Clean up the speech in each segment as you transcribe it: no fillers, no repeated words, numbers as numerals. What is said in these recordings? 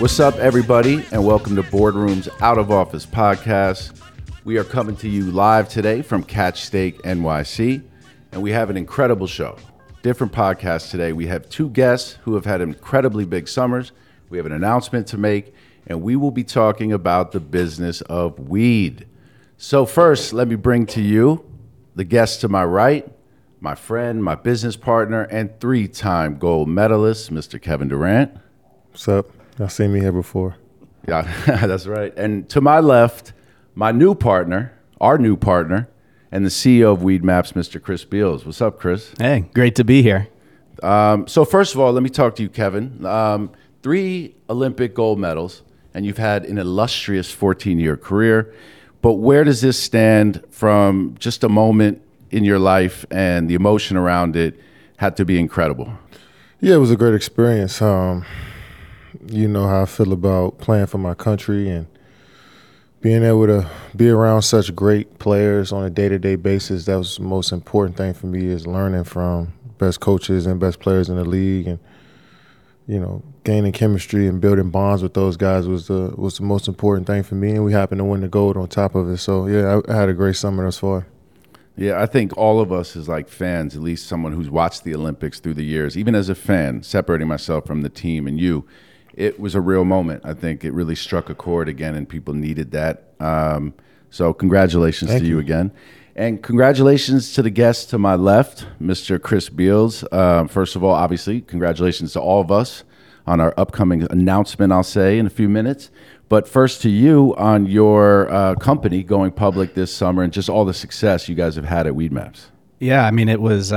What's up, everybody, and welcome to Boardroom's Out of Office podcast. We are coming to you live today from Catch Steak NYC, and we have an incredible show. Different podcast today. We have two guests who have had incredibly big summers. We have an announcement to make, and we will be talking about the business of weed. So first, let me bring to you the guest to my right, my friend, my business partner, and three-time gold medalist, Mr. Kevin Durant. What's up? Y'all seen me here before. Yeah, that's right. And to my left, my new partner, our new partner, and the CEO of Weedmaps, Mr. Chris Beals. What's up, Chris? Hey, great to be here. So first of all, let me talk to you, Kevin. Three Olympic gold medals, and you've had an illustrious 14-year career. But where does this stand from just a moment in your life, and the emotion around it had to be incredible? Yeah, it was a great experience. You know how I feel about playing for my country and being able to be around such great players on a day-to-day basis. That was the most important thing for me, is learning from best coaches and best players in the league, and gaining chemistry and building bonds with those guys was the most important thing for me, and we happened to win the gold on top of it. So, yeah, I had a great summer thus far. Yeah, I think all of us as like fans, at least someone who's watched the Olympics through the years, even as a fan, separating myself from the team and you, it was a real moment. I think it really struck a chord again, and people needed that. So congratulations to you again. And congratulations to the guest to my left, Mr. Chris Beals. First of all, obviously, congratulations to all of us on our upcoming announcement, I'll say, in a few minutes. But first to you on your company going public this summer and just all the success you guys have had at Weedmaps. Yeah, I mean, it was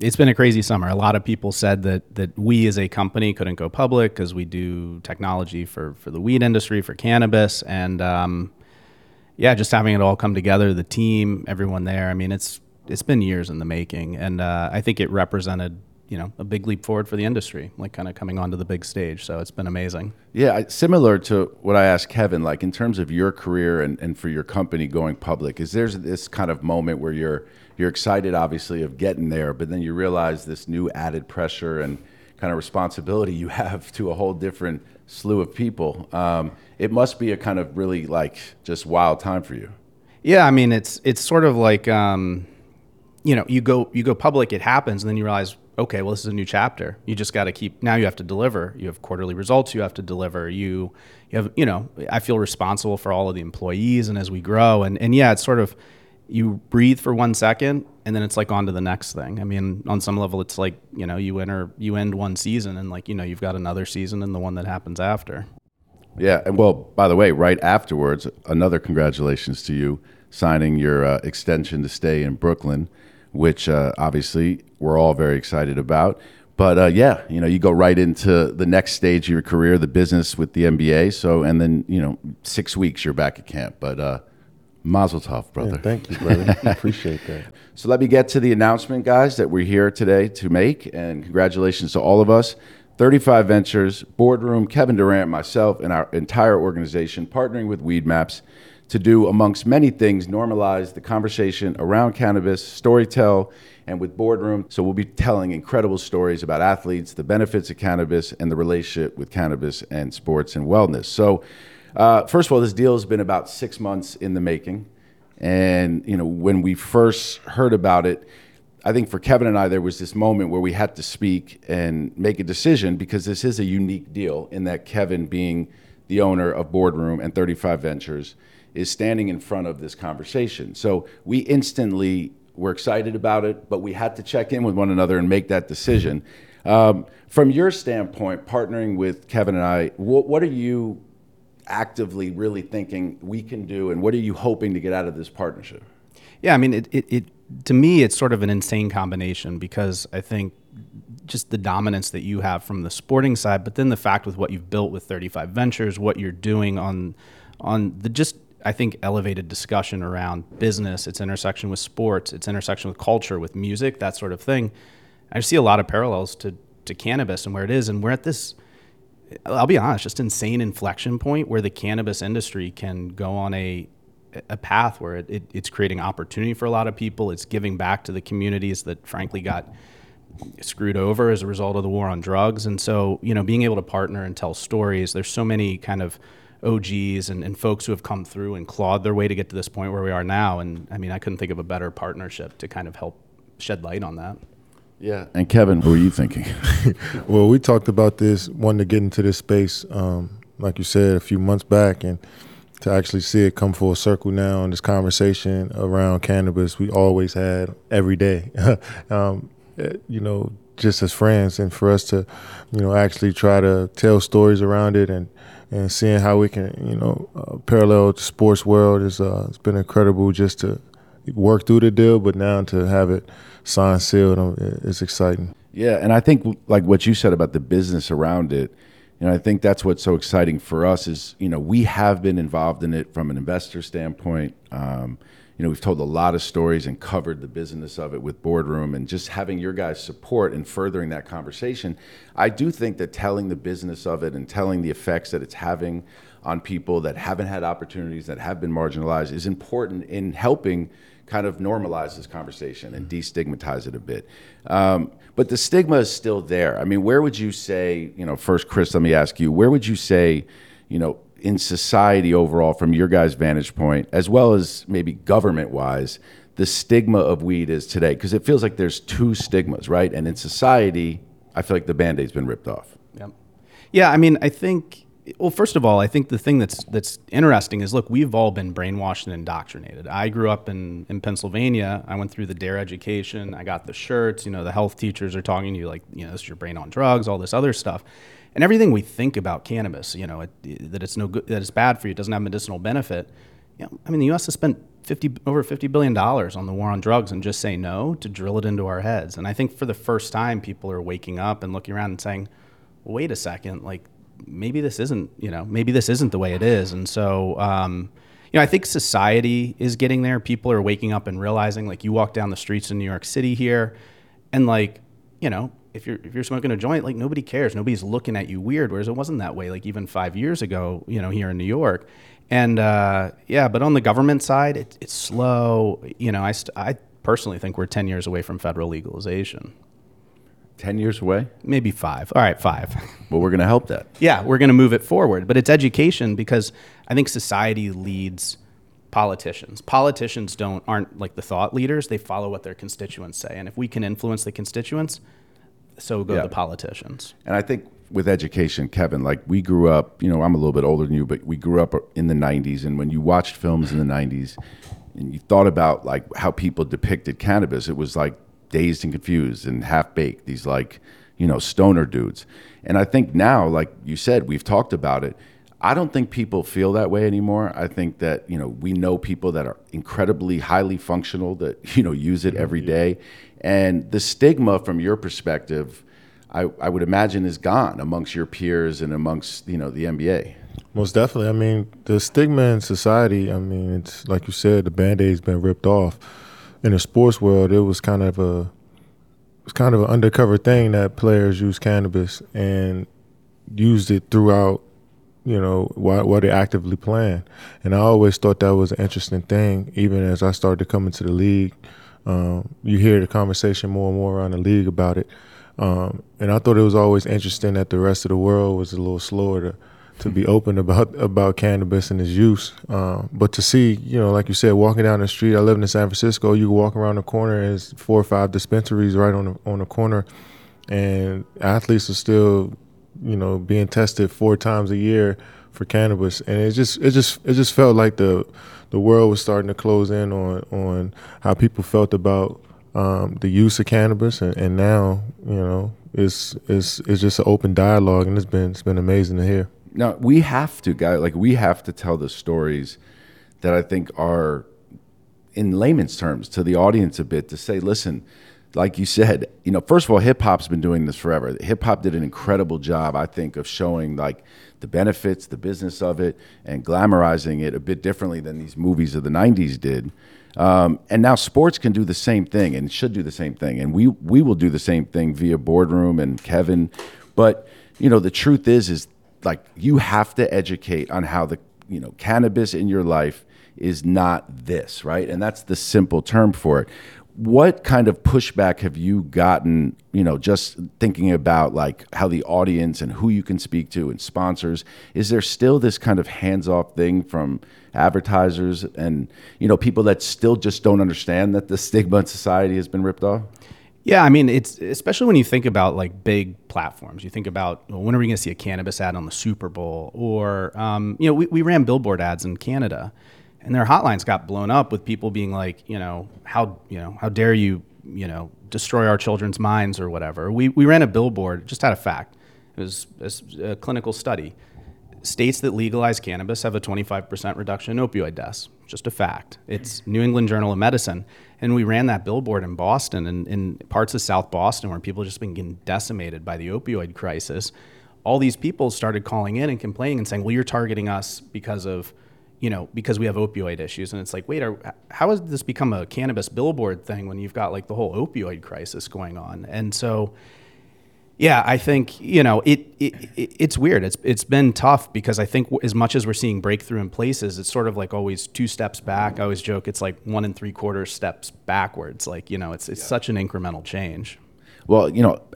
it's been a crazy summer. A lot of people said that we as a company couldn't go public because we do technology for the weed industry, for cannabis, and yeah, just having it all come together, the team, everyone there. I mean, it's been years in the making, and I think it represented, a big leap forward for the industry, like kind of coming onto the big stage. So it's been amazing. Yeah, similar to what I asked Kevin, like in terms of your career and for your company going public, is there's this kind of moment where you're excited, obviously, of getting there, but then you realize this new added pressure and kind of responsibility you have to a whole different slew of people. It must be a kind of really like just wild time for you. Yeah, I mean, it's sort of like you go public, it happens, and then you realize, okay, well, this is a new chapter. You just got to now you have to deliver. You have quarterly results you have to deliver. You have I feel responsible for all of the employees, and as we grow, and yeah, it's sort of, you breathe for 1 second, and then it's like on to the next thing. I mean, on some level, it's like, you end one season, and like, you've got another season and the one that happens after. Yeah. And well, by the way, right afterwards, another congratulations to you signing your extension to stay in Brooklyn, which obviously we're all very excited about. But you go right into the next stage of your career, the business with the NBA. So, and then, 6 weeks, you're back at camp. But mazel tov, brother. Yeah, thank you, brother. Appreciate that. So let me get to the announcement, guys, that we're here today to make. And congratulations to all of us. 35 Ventures, Boardroom, Kevin Durant, myself, and our entire organization partnering with Weedmaps to do, amongst many things, normalize the conversation around cannabis, storytell, and with Boardroom. So we'll be telling incredible stories about athletes, the benefits of cannabis, and the relationship with cannabis and sports and wellness. So first of all, this deal has been about 6 months in the making. And, when we first heard about it, I think for Kevin and I, there was this moment where we had to speak and make a decision, because this is a unique deal in that Kevin, being the owner of Boardroom and 35 Ventures, is standing in front of this conversation. So we instantly were excited about it, but we had to check in with one another and make that decision. From your standpoint, partnering with Kevin and I, what are you actively really thinking we can do, and what are you hoping to get out of this partnership? Yeah, I mean, it to me, it's sort of an insane combination, because I think just the dominance that you have from the sporting side, but then the fact with what you've built with 35 Ventures, what you're doing on the just, I think, elevated discussion around business, its intersection with sports, its intersection with culture, with music, that sort of thing. I see a lot of parallels to cannabis and where it is. And we're at this, I'll be honest, just insane inflection point where the cannabis industry can go on a path where it's creating opportunity for a lot of people. It's giving back to the communities that, frankly, got screwed over as a result of the war on drugs. And so, you know, being able to partner and tell stories, there's so many kind of OGs and folks who have come through and clawed their way to get to this point where we are now. And I mean, I couldn't think of a better partnership to kind of help shed light on that. Yeah. And Kevin, who are you thinking? Well, we talked about this, wanting to get into this space, like you said, a few months back, and to actually see it come full circle now in this conversation around cannabis we always had every day, you know, just as friends, and for us to, you know, actually try to tell stories around it and seeing how we can, you know, parallel to sports world is it's been incredible just to work through the deal, but now to have it signed, sealed, it's exciting. Yeah, and I think like what you said about the business around it, and I think that's what's so exciting for us is, you know, we have been involved in it from an investor standpoint. You know, we've told a lot of stories and covered the business of it with Boardroom, and just having your guys' support and furthering that conversation. I do think that telling the business of it and telling the effects that it's having on people that haven't had opportunities, that have been marginalized, is important in helping kind of normalize this conversation and destigmatize it a bit. But the stigma is still there. I mean, where would you say, you know, first, Chris, let me ask you, where would you say, you know, in society overall, from your guys' vantage point, as well as maybe government-wise, the stigma of weed is today? Because it feels like there's two stigmas, right? And in society, I feel like the Band-Aid's been ripped off. Yeah. Yeah, I mean, I think, well, first of all, I think the thing that's interesting is, look, we've all been brainwashed and indoctrinated. I grew up in Pennsylvania. I went through the DARE education. I got the shirts. You know, the health teachers are talking to you like, you know, this is your brain on drugs, all this other stuff. And everything we think about cannabis, you know, that it's no good, that it's bad for you, it doesn't have medicinal benefit. You know, I mean, the U.S. has spent over $50 billion on the war on drugs, and just say no to drill it into our heads. And I think for the first time, people are waking up and looking around and saying, wait a second, like, maybe this isn't the way it is. And so, you know, I think society is getting there. People are waking up and realizing, like, you walk down the streets in New York City here, and like, you know, if you're smoking a joint, like, nobody cares. Nobody's looking at you weird. Whereas it wasn't that way, like, even 5 years ago, you know, here in New York. And yeah, but on the government side, it's slow. You know, I personally think we're 10 years away from federal legalization. 10 years away? Maybe 5. All right, 5. Well, we're going to help that. Yeah, we're going to move it forward. But it's education, because I think society leads politicians. Politicians aren't like the thought leaders. They follow what their constituents say. And if we can influence the constituents, so go the politicians. And I think with education, Kevin, like, we grew up, you know, I'm a little bit older than you, but we grew up in the 90s. And when you watched films in the 90s and you thought about like how people depicted cannabis, it was like Dazed and Confused and Half-Baked, these, like, you know, stoner dudes. And I think now, like you said, we've talked about it. I don't think people feel that way anymore. I think that, you know, we know people that are incredibly highly functional that, you know, use it every day. And the stigma from your perspective, I would imagine, is gone amongst your peers and amongst, you know, the NBA. Most definitely. I mean, the stigma in society, I mean, it's like you said, the Band-Aid's been ripped off. In the sports world, it was kind of an undercover thing that players used cannabis and used it throughout, you know, while they're actively playing. And I always thought that was an interesting thing. Even as I started to come into the league, you hear the conversation more and more around the league about it. And I thought it was always interesting that the rest of the world was a little slower to be open about cannabis and its use. But to see, you know, like you said, walking down the street, I live in San Francisco, you walk around the corner and there's 4 or 5 dispensaries right on the corner, and athletes are still, you know, being tested 4 times a year for cannabis. And it just felt like the world was starting to close in on how people felt about the use of cannabis, and now, you know, it's just an open dialogue, and it's been amazing to hear. Now, we have to, guys, like, we have to tell the stories that I think are, in layman's terms, to the audience a bit, to say, listen, like you said, you know, first of all, hip-hop's been doing this forever. Hip-hop did an incredible job, I think, of showing, like, the benefits, the business of it, and glamorizing it a bit differently than these movies of the 90s did. And now sports can do the same thing and should do the same thing. And we will do the same thing via Boardroom and Kevin. But, you know, the truth is like, you have to educate on how the, you know, cannabis in your life is not this, right? And that's the simple term for it. What kind of pushback have you gotten, you know, just thinking about like how the audience and who you can speak to and sponsors? Is there still this kind of hands-off thing from advertisers and, you know, people that still just don't understand that the stigma in society has been ripped off? Yeah, I mean, it's especially when you think about like big platforms. You think about, well, when are we going to see a cannabis ad on the Super Bowl? Or, you know, we ran billboard ads in Canada, and their hotlines got blown up with people being like, how dare you, destroy our children's minds or whatever. We ran a billboard, just had a fact. It was a clinical study. States that legalize cannabis have a 25% reduction in opioid deaths. Just a fact. It's New England Journal of Medicine. And we ran that billboard in Boston and in parts of South Boston where people have just been getting decimated by the opioid crisis. All these people started calling in and complaining and saying, well, you're targeting us because of, because we have opioid issues. And it's like, wait, how has this become a cannabis billboard thing when you've got like the whole opioid crisis going on? And so, yeah, I think, it's weird. It's been tough because I think as much as we're seeing breakthrough in places, it's sort of like always two steps back. I always joke it's like 1 3/4 steps backwards. Like, it's such an incremental change. Well,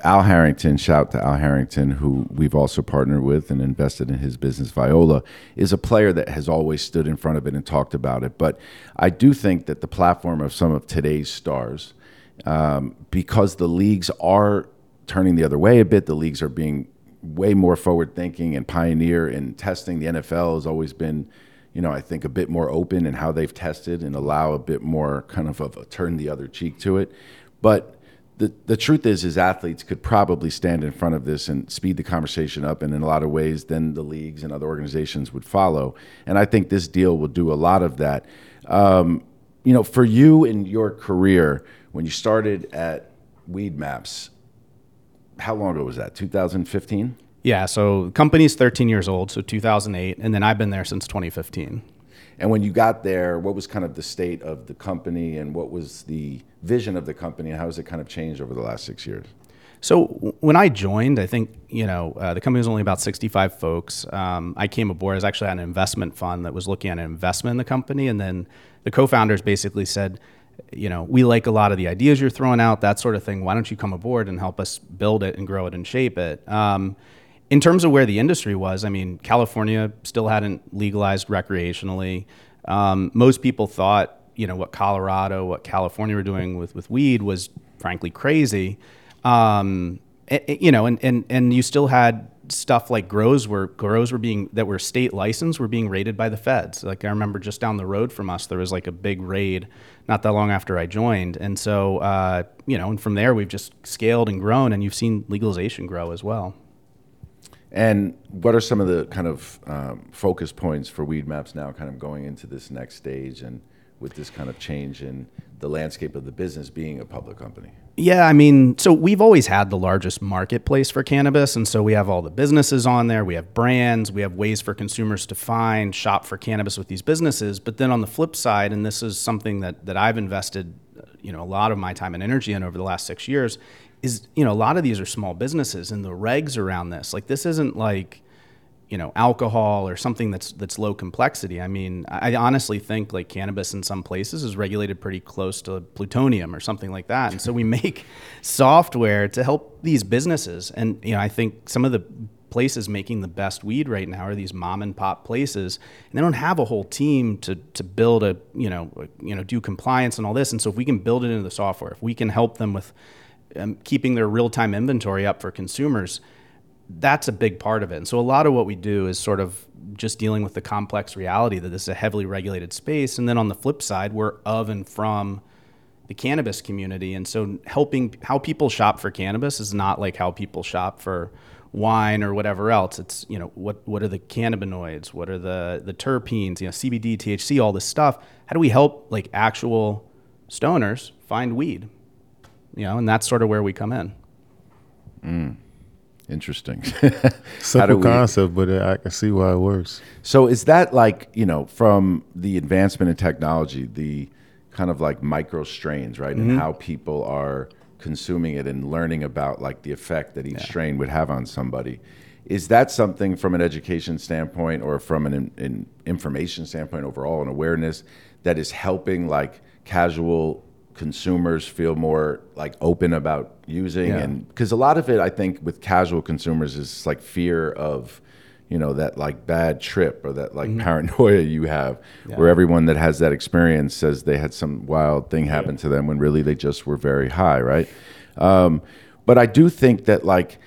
Al Harrington, shout to Al Harrington, who we've also partnered with and invested in his business, Viola, is a player that has always stood in front of it and talked about it. But I do think that the platform of some of today's stars, because the leagues are turning the other way a bit. The leagues are being way more forward thinking and pioneer in testing. The NFL has always been, I think a bit more open in how they've tested and allow a bit more kind of a turn the other cheek to it. But the truth is athletes could probably stand in front of this and speed the conversation up. And in a lot of ways, then the leagues and other organizations would follow. And I think this deal will do a lot of that. For you in your career, when you started at Weedmaps, how long ago was that, 2015? Yeah, so the company's 13 years old, so 2008, and then I've been there since 2015. And when you got there, what was kind of the state of the company and what was the vision of the company and how has it kind of changed over the last 6 years? So when I joined, I think, the company was only about 65 folks. I came aboard, I was actually at an investment fund that was looking at an investment in the company, and then the co-founders basically said, we like a lot of the ideas you're throwing out, that sort of thing. Why don't you come aboard and help us build it and grow it and shape it? In terms of where the industry was, I mean, California still hadn't legalized recreationally. Most people thought, what Colorado, what California were doing with weed was frankly crazy. And you still had stuff like grows that were state licensed were being raided by the feds. Like I remember just down the road from us, there was like a big raid not that long after I joined. And so, and from there we've just scaled and grown and you've seen legalization grow as well. And what are some of the kind of focus points for Weedmaps now kind of going into this next stage and with this kind of change in the landscape of the business being a public company? Yeah, I mean, so we've always had the largest marketplace for cannabis. And so we have all the businesses on there. We have brands. We have ways for consumers to find, shop for cannabis with these businesses. But then on the flip side, and this is something that I've invested, a lot of my time and energy in over the last 6 years is, a lot of these are small businesses and the regs around this. Like this isn't like, alcohol or something that's low complexity. I mean, I honestly think like cannabis in some places is regulated pretty close to plutonium or something like that. And so we make software to help these businesses. And, I think some of the places making the best weed right now are these mom and pop places, and they don't have a whole team to build a, do compliance and all this. And so if we can build it into the software, if we can help them with keeping their real-time inventory up for consumers, that's a big part of it. And so a lot of what we do is sort of just dealing with the complex reality that this is a heavily regulated space. And then on the flip side, we're of and from the cannabis community. And so helping how people shop for cannabis is not like how people shop for wine or whatever else. It's, what are the cannabinoids? What are the terpenes, CBD, THC, all this stuff. How do we help like actual stoners find weed? And that's sort of where we come in. Mm. Interesting. Simple concept, but I can see why it works. So is that like, from the advancement in technology, the kind of like micro strains, right? Mm-hmm. And how people are consuming it and learning about like the effect that each strain would have on somebody. Is that something from an education standpoint or from an information standpoint overall, an awareness that is helping like casual consumers feel more like open about using, and because a lot of it, I think, with casual consumers is like fear of, you know, that like bad trip or that like paranoia you have, where everyone that has that experience says they had some wild thing happen to them when really they just were very high, right? But I do think that like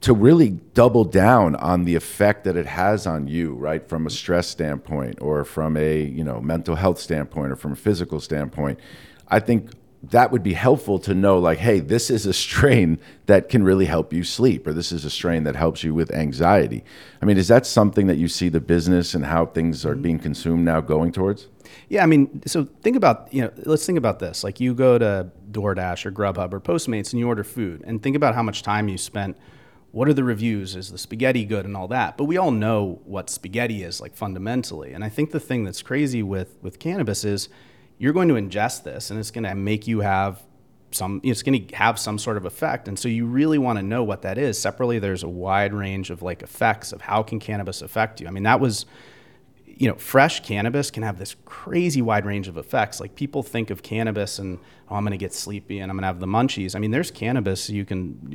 to really double down on the effect that it has on you, right, from a stress standpoint or from a, you know, mental health standpoint or from a physical standpoint, I think that would be helpful to know, like, hey, this is a strain that can really help you sleep, or this is a strain that helps you with anxiety. I mean, is that something that you see the business and how things are being consumed now going towards? Yeah, I mean, so think about, you know, let's think about this. Like you go to DoorDash or Grubhub or Postmates and you order food and think about how much time you spent. What are the reviews? Is the spaghetti good and all that? But we all know what spaghetti is, like, fundamentally. And I think the thing that's crazy with cannabis is you're going to ingest this and it's going to make you have some, it's going to have some sort of effect. And so you really want to know what that is. Separately, there's a wide range of like effects of how can cannabis affect you. I mean, that was, you know, fresh cannabis can have this crazy wide range of effects. Like people think of cannabis and, oh, I'm going to get sleepy and I'm going to have the munchies. I mean, there's cannabis you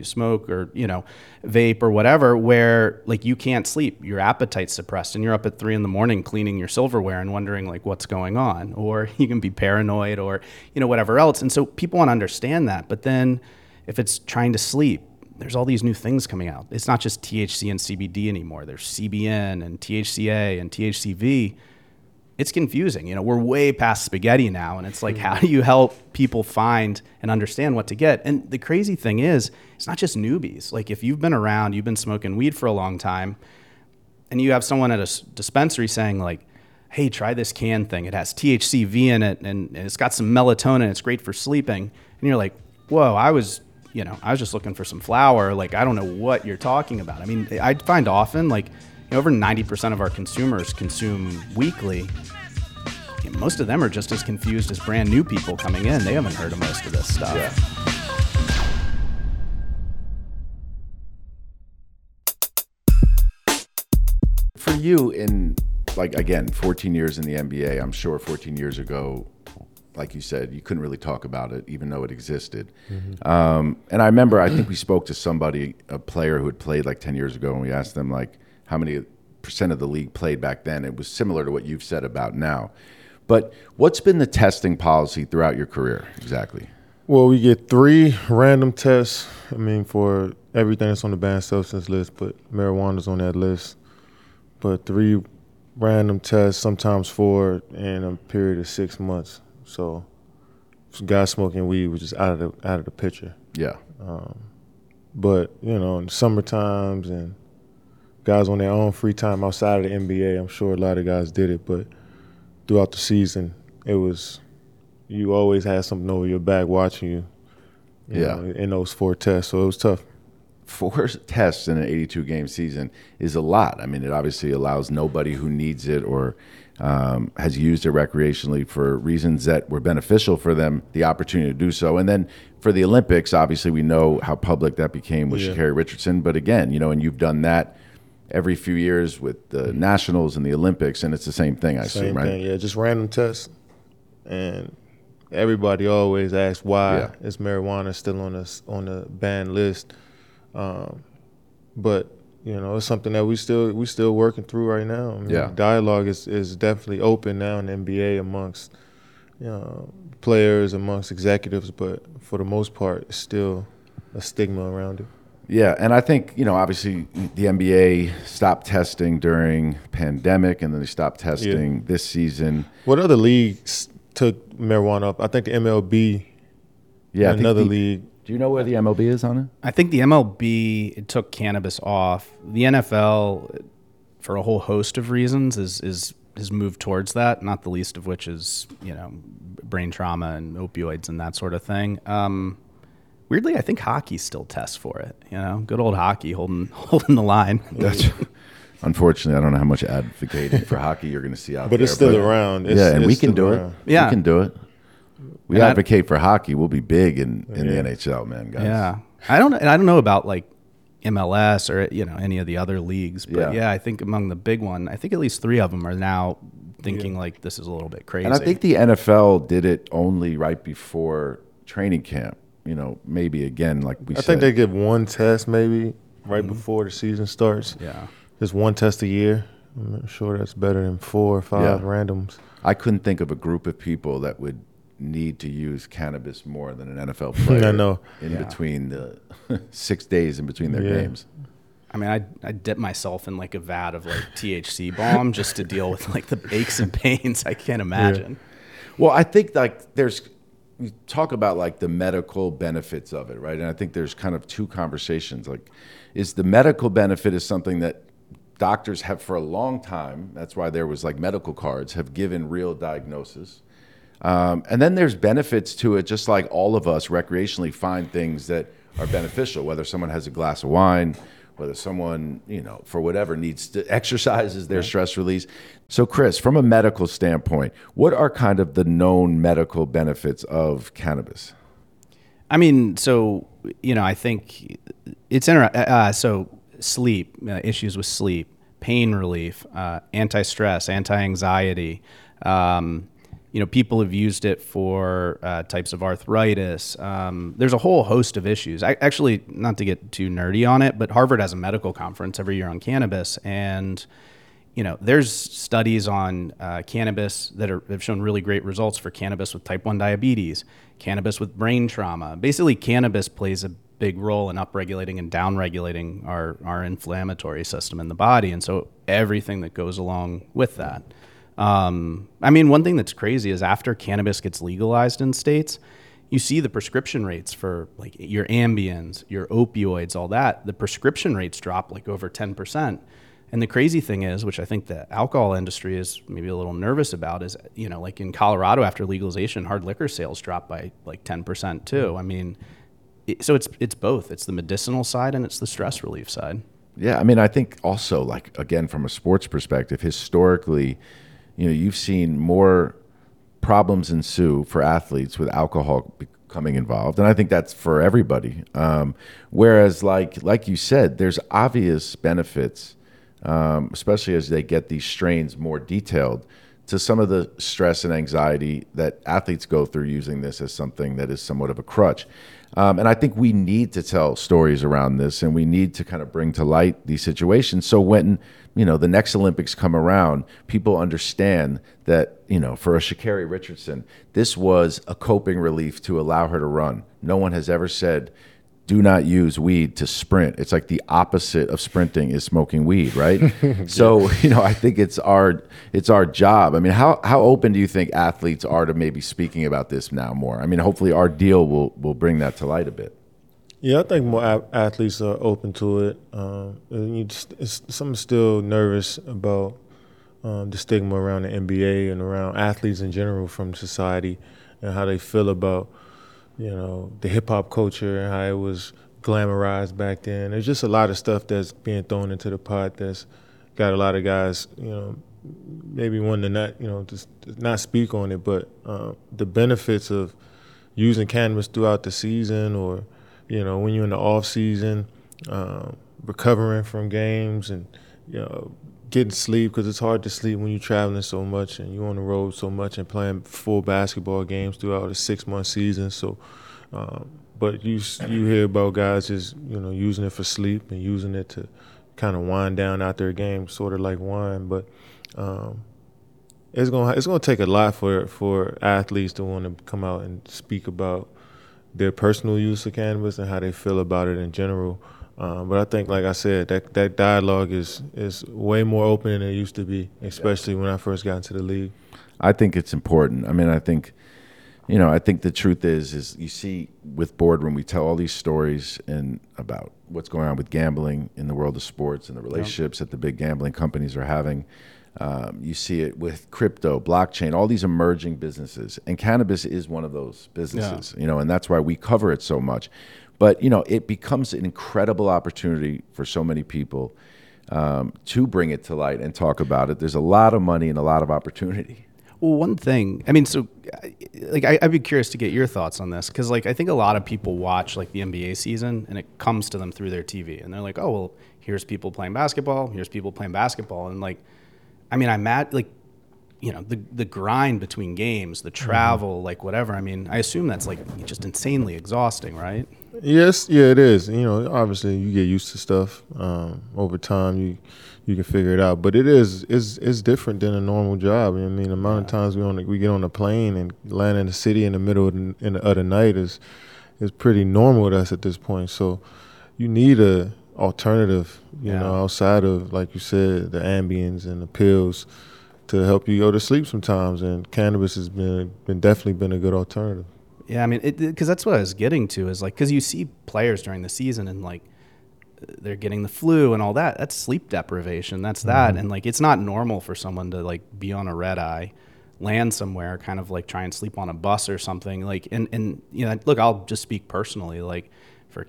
smoke or, you know, vape or whatever, where like you can't sleep, your appetite's suppressed and you're up at 3 a.m. cleaning your silverware and wondering like what's going on, or you can be paranoid or, you know, whatever else. And so people want to understand that. But then if it's trying to sleep, there's all these new things coming out. It's not just THC and CBD anymore. There's CBN and THCA and THCV. It's confusing. You know, we're way past spaghetti now. And it's like, how do you help people find and understand what to get? And the crazy thing is, it's not just newbies. Like if you've been around, you've been smoking weed for a long time, and you have someone at a dispensary saying like, hey, try this can thing. It has THCV in it and it's got some melatonin. It's great for sleeping. And you're like, whoa, I was just looking for some flour. Like, I don't know what you're talking about. I mean, I find often, like, you know, over 90% of our consumers consume weekly. Most of them are just as confused as brand new people coming in. They haven't heard of most of this stuff. Yeah. For you in, like, again, 14 years in the NBA, I'm sure 14 years ago, like you said, you couldn't really talk about it, even though it existed. And I remember, I think we spoke to somebody, a player who had played like 10 years ago, and we asked them like how many % of the league played back then. It was similar to what you've said about now. But what's been the testing policy throughout your career exactly? Well, we get 3 random tests, I mean, for everything that's on the banned substance list, but marijuana's on that list. But 3 random tests, sometimes 4 in a period of 6 months. So guys smoking weed was just out of the picture. Yeah. But, you know, in the summer times and guys on their own free time outside of the NBA, I'm sure a lot of guys did it. But throughout the season, it was – you always had something over your back watching you, you know, in those 4 tests. So it was tough. 4 tests in an 82-game season is a lot. I mean, it obviously allows nobody who needs it or has used it recreationally for reasons that were beneficial for them the opportunity to do so. And then for the Olympics, obviously we know how public that became with Sha'Carri Richardson. But again, you know, and you've done that every few years with the Nationals and the Olympics, and it's the same thing, I assume, right? Yeah, just random tests. And everybody always asks why is marijuana still on the banned list. But, you know, it's something that we still working through right now. I mean, dialogue is definitely open now in the NBA amongst, you know, players, amongst executives, but for the most part, it's still a stigma around it. Yeah, and I think, you know, obviously the NBA stopped testing during pandemic, and then they stopped testing this season. What other leagues took marijuana up? I think the MLB, league. Do you know where the MLB is on it? I think the MLB took cannabis off. The NFL, for a whole host of reasons, has moved towards that, not the least of which is, you know, brain trauma and opioids and that sort of thing. Weirdly, I think hockey still tests for it. You know, good old hockey holding the line. That's, unfortunately, I don't know how much advocating for hockey you're going to see out there. But it's still around. We can do it. Yeah. We can do it. We advocate for hockey. We'll be big in the NHL, man, guys. Yeah. I don't know about like MLS or, you know, any of the other leagues, but I think among the big one, I think at least 3 of them are now thinking like this is a little bit crazy. And I think the NFL did it only right before training camp. You know, maybe again, like we said. I think they give one test maybe right before the season starts. Yeah. Just one test a year. I'm sure that's better than 4 or 5 randoms. I couldn't think of a group of people that would need to use cannabis more than an NFL player. I know. In between the 6 days in between their games. I mean, I dip myself in like a vat of like THC bomb just to deal with like the aches and pains. I can't imagine. Yeah. Well, I think like you talk about like the medical benefits of it, right? And I think there's kind of two conversations. Like, is the medical benefit is something that doctors have for a long time. That's why there was like medical cards have given real diagnosis. And then there's benefits to it, just like all of us recreationally find things that are beneficial, whether someone has a glass of wine, whether someone, you know, for whatever needs to exercise is their stress release. So Chris, from a medical standpoint, what are kind of the known medical benefits of cannabis? I mean, so, you know, I think it's interesting. So sleep, issues with sleep, pain relief, anti-stress, anti-anxiety, you know, people have used it for types of arthritis. There's a whole host of issues. I actually, not to get too nerdy on it, but Harvard has a medical conference every year on cannabis. And, you know, there's studies on cannabis that have shown really great results for cannabis with type 1 diabetes, cannabis with brain trauma. Basically, cannabis plays a big role in upregulating and downregulating our inflammatory system in the body. And so everything that goes along with that. I mean, one thing that's crazy is after cannabis gets legalized in states, you see the prescription rates for like your Ambiens, your opioids, all that, the prescription rates drop like over 10%. And the crazy thing is, which I think the alcohol industry is maybe a little nervous about is, you know, like in Colorado after legalization, hard liquor sales dropped by like 10% too. I mean, so it's both. It's the medicinal side and it's the stress relief side. Yeah. I mean, I think also like, again, from a sports perspective, historically, you know, you've seen more problems ensue for athletes with alcohol becoming involved. And I think that's for everybody. Whereas like you said, there's obvious benefits, especially as they get these strains more detailed to some of the stress and anxiety that athletes go through using this as something that is somewhat of a crutch. And I think we need to tell stories around this and we need to kind of bring to light these situations. So when, you know, the next Olympics come around, people understand that, you know, for a Sha'Carri Richardson, this was a coping relief to allow her to run. No one has ever said, do not use weed to sprint. It's like the opposite of sprinting is smoking weed, right? So, you know, I think it's our job. I mean, how open do you think athletes are to maybe speaking about this now more? I mean, hopefully our deal will bring that to light a bit. Yeah, I think more athletes are open to it. Some still nervous about the stigma around the NBA and around athletes in general from society and how they feel about, you know, the hip-hop culture and how it was glamorized back then. There's just a lot of stuff that's being thrown into the pot that's got a lot of guys, you know, maybe wanting to not, you know, just not speak on it. But the benefits of using cannabis throughout the season or, you know, when you're in the off-season, recovering from games and, you know, getting sleep because it's hard to sleep when you're traveling so much and you're on the road so much and playing full basketball games throughout a 6-month season. So, but you hear about guys just, you know, using it for sleep and using it to kind of wind down out their game, sort of like wine. But it's gonna take a lot for athletes to want to come out and speak about their personal use of cannabis and how they feel about it in general. But I think, like I said, that dialogue is way more open than it used to be, especially when I first got into the league. I think it's important. I mean, I think, you know, I think the truth is you see with Boardroom, we tell all these stories and about what's going on with gambling in the world of sports and the relationships that the big gambling companies are having. You see it with crypto, blockchain, all these emerging businesses. And cannabis is one of those businesses, you know, and that's why we cover it so much. But, you know, it becomes an incredible opportunity for so many people to bring it to light and talk about it. There's a lot of money and a lot of opportunity. Well, one thing, I mean, so like I'd be curious to get your thoughts on this because like I think a lot of people watch like the NBA season and it comes to them through their TV and they're like, oh, well, here's people playing basketball. And like, I mean, you know, the grind between games, the travel, like whatever. I mean, I assume that's like just insanely exhausting, right? Yes. Yeah, it is. You know, obviously you get used to stuff over time. You can figure it out, but it's different than a normal job. You know what I mean, the amount of times we get on a plane and land in the city in the middle in the other night is pretty normal to us at this point. So you need a alternative, you know, outside of, like you said, the Ambiens and the pills to help you go to sleep sometimes. And cannabis has been definitely a good alternative. Yeah, I mean, because that's what I was getting to is, like, because you see players during the season and, like, they're getting the flu and all that. That's sleep deprivation. That's that. And, like, it's not normal for someone to, like, be on a red eye, land somewhere, kind of, like, try and sleep on a bus or something. Like, and you know, look, I'll just speak personally. Like, for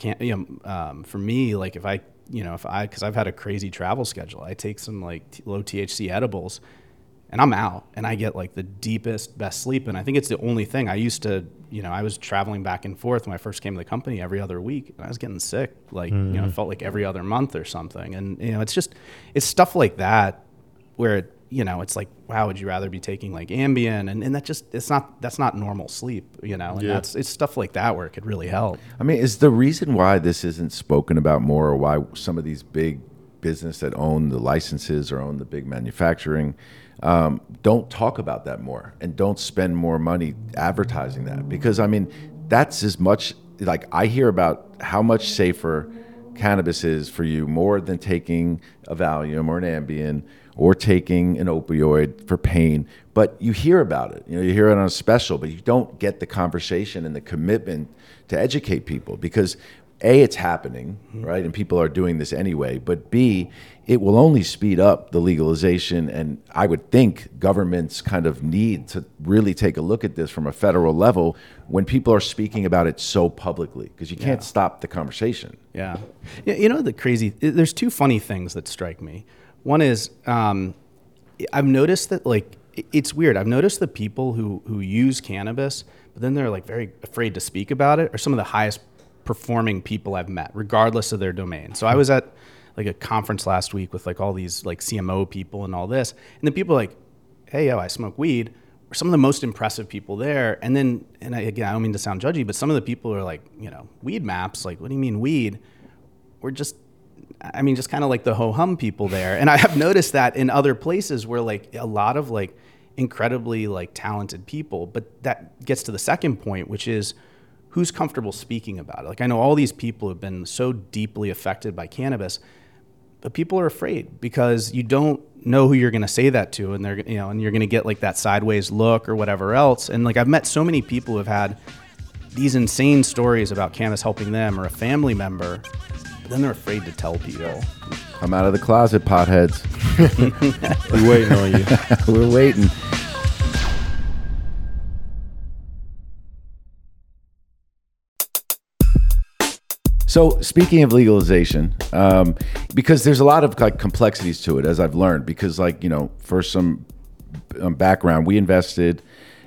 me, like, if I, because I've had a crazy travel schedule, I take some, like, low THC edibles, and I'm out, and I get, like, the deepest, best sleep. And I think it's the only thing. I used to, you know, I was traveling back and forth when I first came to the company every other week, and I was getting sick, like, you know, it felt like every other month or something. And, you know, it's just, it's stuff like that where, it, you know, it's like, wow, would you rather be taking, like, Ambien? And that just, that's not normal sleep, you know, and it's stuff like that where it could really help. I mean, is the reason why this isn't spoken about more, or why some of these big business that own the licenses or own the big manufacturing don't talk about that more and don't spend more money advertising that? Because, I mean, that's as much, like, I hear about how much safer cannabis is for you, more than taking a Valium or an Ambien or taking an opioid for pain. But you hear about it, you know, you hear it on a special, but you don't get the conversation and the commitment to educate people, because A, it's happening, right? And people are doing this anyway. But B, it will only speed up the legalization. And I would think governments kind of need to really take a look at this from a federal level when people are speaking about it so publicly, because you can't stop the conversation. Yeah. You know, there's two funny things that strike me. One is I've noticed that, like, it's weird. I've noticed the people who use cannabis, but then they're, like, very afraid to speak about it, are some of the highest performing people I've met, regardless of their domain. So I was at, like, a conference last week with, like, all these, like, CMO people and all this, and the people are like, "Hey, yo, I smoke weed," are some of the most impressive people there. And then, and I don't mean to sound judgy, but some of the people are like, you know, Weedmaps, like, what do you mean weed? We're just, I mean, just kind of like the ho-hum people there. And I have noticed that in other places where, like, a lot of, like, incredibly, like, talented people. But that gets to the second point, which is, who's comfortable speaking about it? Like, I know all these people have been so deeply affected by cannabis, but people are afraid because you don't know who you're going to say that to, and they're, you know, and you're going to get, like, that sideways look or whatever else. And, like, I've met so many people who have had these insane stories about cannabis helping them or a family member, but then they're afraid to tell people. I'm out of the closet, potheads. We're waiting on you. We're waiting. So, speaking of legalization, because there's a lot of, like, complexities to it, as I've learned, because, like, you know, for some background, we invested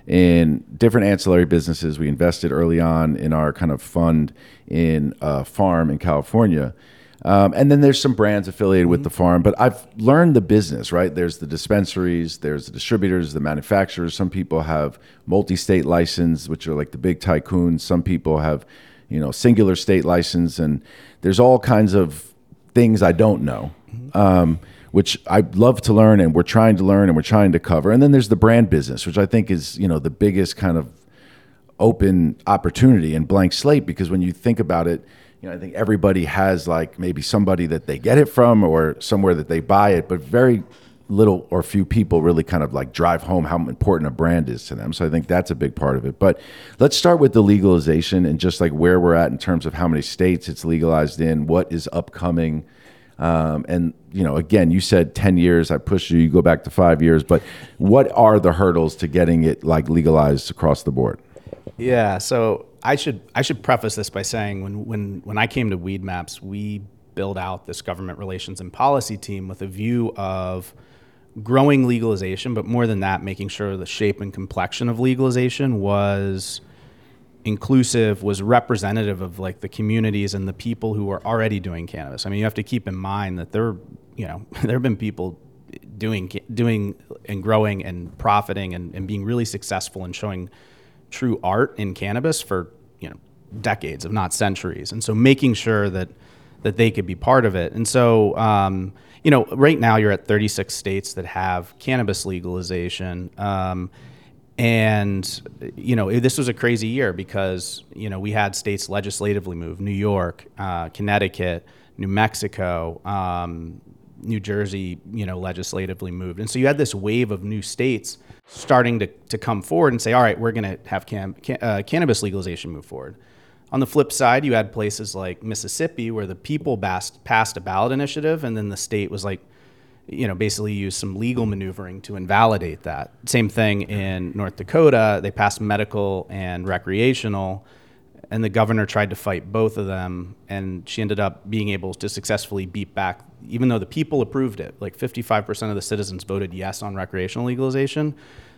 in different ancillary businesses. We invested early on in our kind of fund in a farm in California. And then there's some brands affiliated with the farm, but I've learned the business, right? There's the dispensaries, there's the distributors, the manufacturers. Some people have multi-state license, which are, like, the big tycoons. Some people have, you know, singular state license, and there's all kinds of things I don't know, which I'd love to learn, and we're trying to learn, and we're trying to cover. And then there's the brand business, which I think is, you know, the biggest kind of open opportunity and blank slate, because when you think about it, you know, I think everybody has, like, maybe somebody that they get it from or somewhere that they buy it, but very little or few people really kind of, like, drive home how important a brand is to them. So I think that's a big part of it. But let's start with the legalization and just, like, where we're at in terms of how many states it's legalized in, what is upcoming. And, you know, again, you said 10 years, I pushed you, you go back to 5 years, but what are the hurdles to getting it, like, legalized across the board? Yeah. So I should preface this by saying when I came to Weedmaps, we built out this government relations and policy team with a view of growing legalization, but more than that, making sure the shape and complexion of legalization was inclusive, was representative of, like, the communities and the people who are already doing cannabis. I mean, you have to keep in mind that there have been people doing and growing and profiting and being really successful and showing true art in cannabis for, you know, decades, if not centuries. And so making sure that they could be part of it. And so, you know, right now you're at 36 states that have cannabis legalization. And, you know, this was a crazy year because, you know, we had states legislatively move, New York, Connecticut, New Mexico, New Jersey, you know, legislatively moved. And so you had this wave of new states starting to come forward and say, all right, we're going to have cannabis legalization move forward. On the flip side, you had places like Mississippi where the people passed a ballot initiative, and then the state was like, you know, basically used some legal maneuvering to invalidate that. Same thing in North Dakota. They passed medical and recreational, and the governor tried to fight both of them, and she ended up being able to successfully beat back, even though the people approved it. Like 55% of the citizens voted yes on recreational legalization.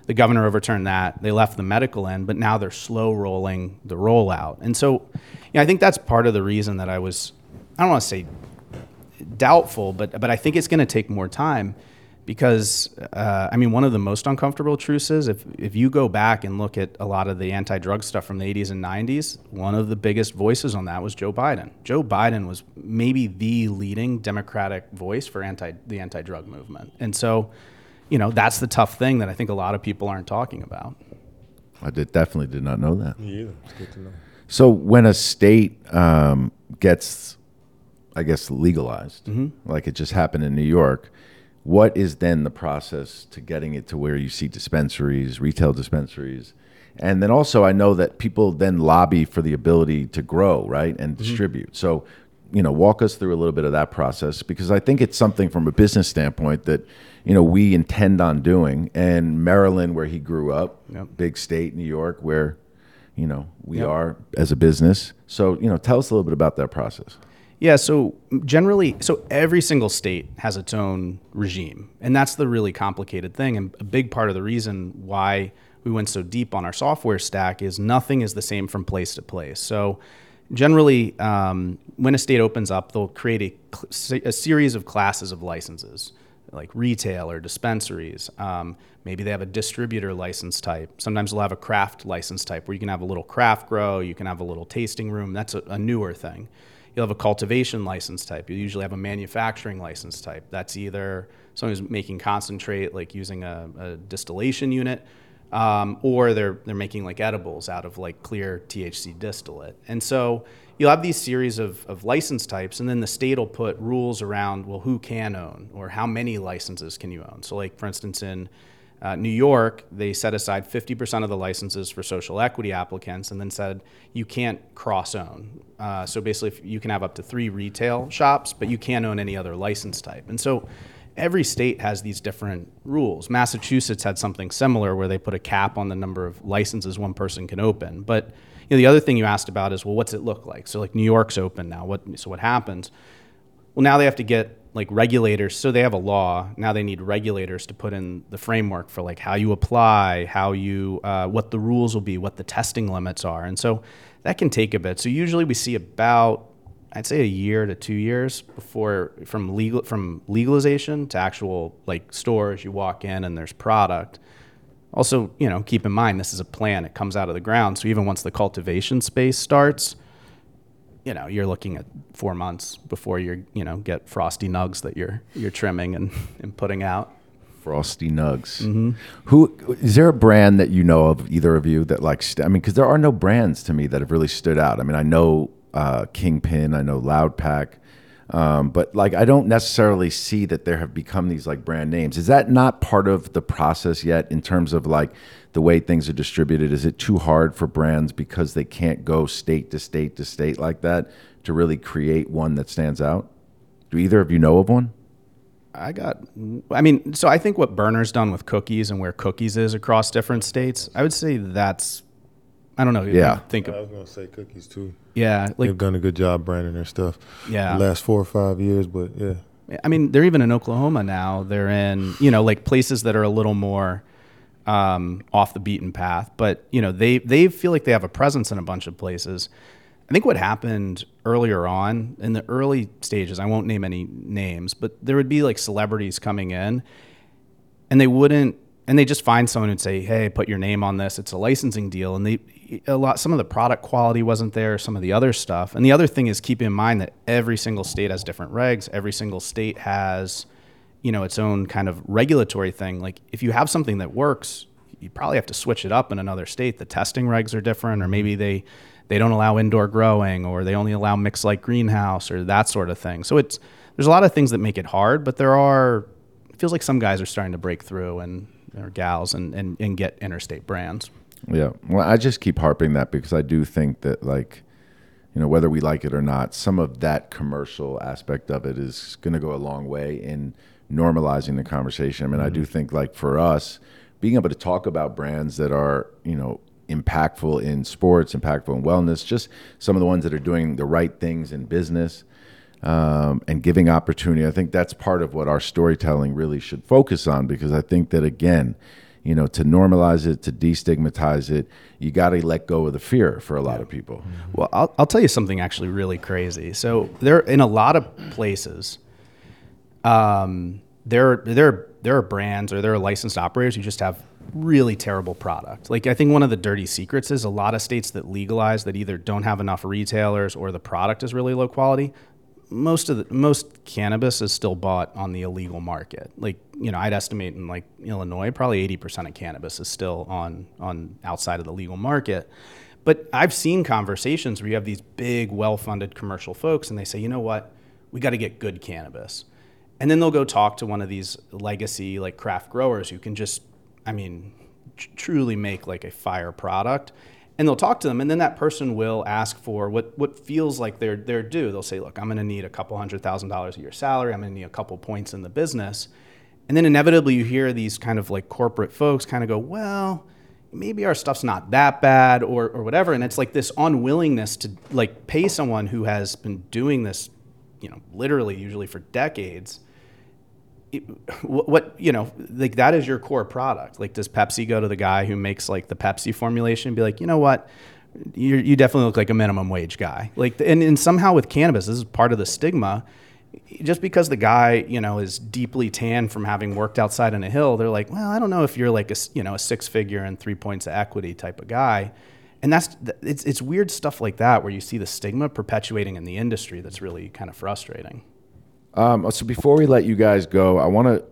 The governor overturned that. They left the medical in, but now they're slow rolling the rollout. And so, you know, I think that's part of the reason that I was, I don't want to say doubtful, but I think it's going to take more time because, I mean, one of the most uncomfortable truths is if you go back and look at a lot of the anti-drug stuff from the 80s and 90s, one of the biggest voices on that was Joe Biden. Joe Biden was maybe the leading Democratic voice for the anti-drug movement. And so, you know, that's the tough thing that I think a lot of people aren't talking about. I definitely did not know that. Me either. It's good to know. So when a state gets, I guess, legalized, mm-hmm. like it just happened in New York, what is then the process to getting it to where you see dispensaries, retail dispensaries? And then also I know that people then lobby for the ability to grow, right, and mm-hmm. distribute. So, you know, walk us through a little bit of that process, because I think it's something from a business standpoint that, you know, we intend on doing. And Maryland, where he grew up, yep. big state, New York, where, you know, we yep. are as a business. So, you know, tell us a little bit about that process. Yeah. So generally, every single state has its own regime, and that's the really complicated thing. And a big part of the reason why we went so deep on our software stack is nothing is the same from place to place. So generally, when a state opens up, they'll create a series of classes of licenses, like retail or dispensaries. Maybe they have a distributor license type. Sometimes they'll have a craft license type where you can have a little craft grow, you can have a little tasting room. That's a newer thing. You'll have a cultivation license type. You'll usually have a manufacturing license type. That's either someone who's making concentrate, like using a distillation unit, or they're making like edibles out of like clear THC distillate. And so you'll have these series of license types, and then the state will put rules around, well, who can own or how many licenses can you own. So like, for instance, in New York, they set aside 50% of the licenses for social equity applicants and then said you can't cross own. So basically, if you can have up to 3 retail shops, but you can't own any other license type. And so every state has these different rules. Massachusetts had something similar where they put a cap on the number of licenses one person can open. But, you know, the other thing you asked about is, well, what's it look like? So like New York's open now. So what happens? Well, now they have to get like regulators. So they have a law. Now they need regulators to put in the framework for like how you apply, how you, what the rules will be, what the testing limits are. And so that can take a bit. So usually we see about, I'd say, a year to 2 years before from legalization to actual like stores you walk in and there's product. Also, you know, keep in mind, this is a plant. It comes out of the ground. So even once the cultivation space starts, you know, you're looking at 4 months before you're, you know, get frosty nugs that you're trimming and putting out. Frosty nugs. Mm-hmm. Who is there a brand that you know of, either of you, that like? I mean, because there are no brands to me that have really stood out. I mean, I know Kingpin, I know Loud Pack, but like I don't necessarily see that there have become these like brand names. Is that not part of the process yet in terms of like the way things are distributed? Is it too hard for brands because they can't go state to state to state like that to really create one that stands out? Do either of you know of one? I think what Burner's done with Cookies and where Cookies is across different states, I would say that's, I don't know. Yeah. I was going to say Cookies too. Yeah. Like, they've done a good job branding their stuff. Yeah. The last 4 or 5 years, but yeah. I mean, they're even in Oklahoma now. They're in, you know, like places that are a little more off the beaten path, but you know, they feel like they have a presence in a bunch of places. I think what happened earlier on in the early stages, I won't name any names, but there would be like celebrities coming in and they wouldn't, and they just find someone who'd say, hey, put your name on this. It's a licensing deal. And some of the product quality wasn't there, some of the other stuff. And the other thing is, keep in mind that every single state has different regs. Every single state has, you know, its own kind of regulatory thing. Like, if you have something that works, you probably have to switch it up in another state. The testing regs are different, or maybe they don't allow indoor growing, or they only allow mixed light greenhouse, or that sort of thing. So there's a lot of things that make it hard, but it feels like some guys are starting to break through, and or gals, and get interstate brands. Yeah. Well, I just keep harping that because I do think that, like, you know, whether we like it or not, some of that commercial aspect of it is going to go a long way in normalizing the conversation. I mean, mm-hmm. I do think, like, for us, being able to talk about brands that are, you know, impactful in sports, impactful in wellness, just some of the ones that are doing the right things in business, and giving opportunity. I think that's part of what our storytelling really should focus on, because I think that, again, you know, to normalize it, to destigmatize it, you got to let go of the fear for a lot of people. Well, I'll tell you something actually really crazy. So there, in a lot of places, there are brands, or there are licensed operators who just have really terrible product. Like, I think one of the dirty secrets is a lot of states that legalize that either don't have enough retailers, or the product is really low quality. Most cannabis is still bought on the illegal market. Like, you know, I'd estimate in, like, Illinois, probably 80% of cannabis is still on outside of the legal market. But I've seen conversations where you have these big, well-funded commercial folks, and they say, you know what, we got to get good cannabis. And then they'll go talk to one of these legacy, like, craft growers who can just, I mean, truly make, like, a fire product. And they'll talk to them, and then that person will ask for what feels like their due. They'll say, look, I'm going to need $200,000 a year salary. I'm going to need a couple points in the business. And then inevitably you hear these kind of, like, corporate folks kind of go, well, maybe our stuff's not that bad, or whatever. And it's like this unwillingness to, like, pay someone who has been doing this, you know, literally usually for decades. You know, like, that is your core product. Like, does Pepsi go to the guy who makes, like, the Pepsi formulation and be like, you know what, you definitely look like a minimum wage guy? Like, and somehow with cannabis, this is part of the stigma. Just because the guy, you know, is deeply tan from having worked outside on a hill, they're like, well, I don't know if you're, like, a 6-figure and 3 points of equity type of guy. And it's weird stuff like that where you see the stigma perpetuating in the industry that's really kind of frustrating. So before we let you guys go, I want to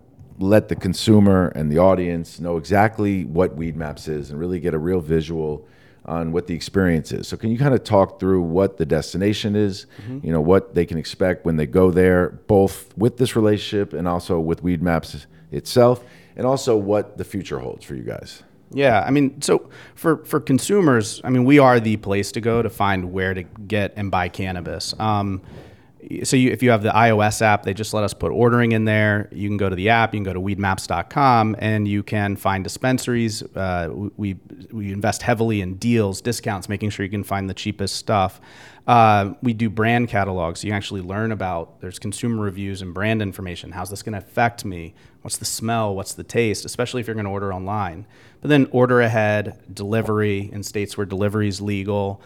let the consumer and the audience know exactly what Weedmaps is and really get a real visual on what the experience is. So can you kind of talk through what the destination is, mm-hmm. you know, what they can expect when they go there, both with this relationship and also with Weedmaps itself, and also what the future holds for you guys? Yeah, I mean, so for consumers, I mean, we are the place to go to find where to get and buy cannabis. So if you have the iOS app, they just let us put ordering in there. You can go to the app, you can go to weedmaps.com, and you can find dispensaries. We invest heavily in deals, discounts, making sure you can find the cheapest stuff. We do brand catalogs, so you actually learn about, there's consumer reviews and brand information. How's this going to affect me? What's the smell? What's the taste? Especially if you're going to order online. But then order ahead, delivery in states where delivery is legal.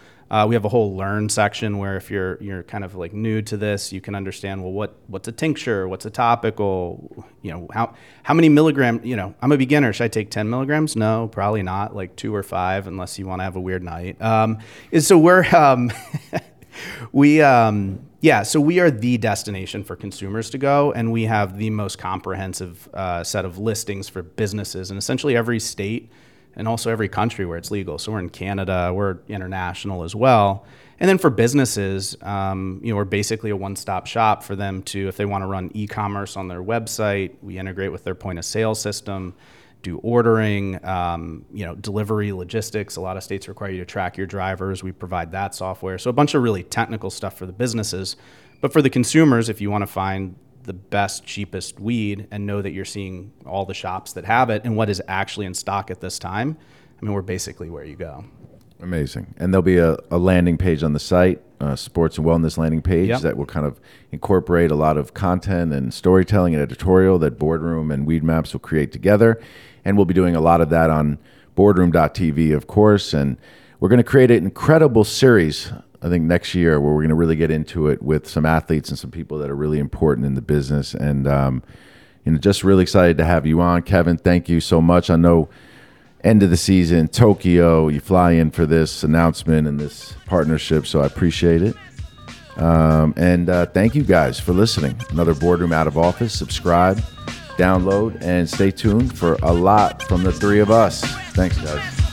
We have a whole learn section where if you're kind of, like, new to this, you can understand, well, what's a tincture, what's a topical, you know, how many milligram, you know, I'm a beginner, should I take 10 milligrams? No, probably not, like 2 or 5, unless you want to have a weird night. So we are the destination for consumers to go, and we have the most comprehensive set of listings for businesses in essentially every state. And also every country where it's legal. So we're in Canada, we're international as well. And then for businesses, you know, we're basically a one-stop shop for them to, if they want to run e-commerce on their website, we integrate with their point of sale system, do ordering, you know, delivery, logistics. A lot of states require you to track your drivers. We provide that software. So a bunch of really technical stuff for the businesses. But for the consumers, if you want to find the best, cheapest weed and know that you're seeing all the shops that have it and what is actually in stock at this time, I mean, we're basically where you go. Amazing. And there'll be a landing page on the site, a sports and wellness landing page yep. that will kind of incorporate a lot of content and storytelling and editorial that Boardroom and Weedmaps will create together. And we'll be doing a lot of that on boardroom.tv, of course. And we're going to create an incredible series, I think, next year, where we're going to really get into it with some athletes and some people that are really important in the business. And, you know, just really excited to have you on, Kevin. Thank you so much. I know end of the season, Tokyo, you fly in for this announcement and this partnership, so I appreciate it. And thank you guys for listening. Another Boardroom Out of Office. Subscribe, download, and stay tuned for a lot from the three of us. Thanks, guys.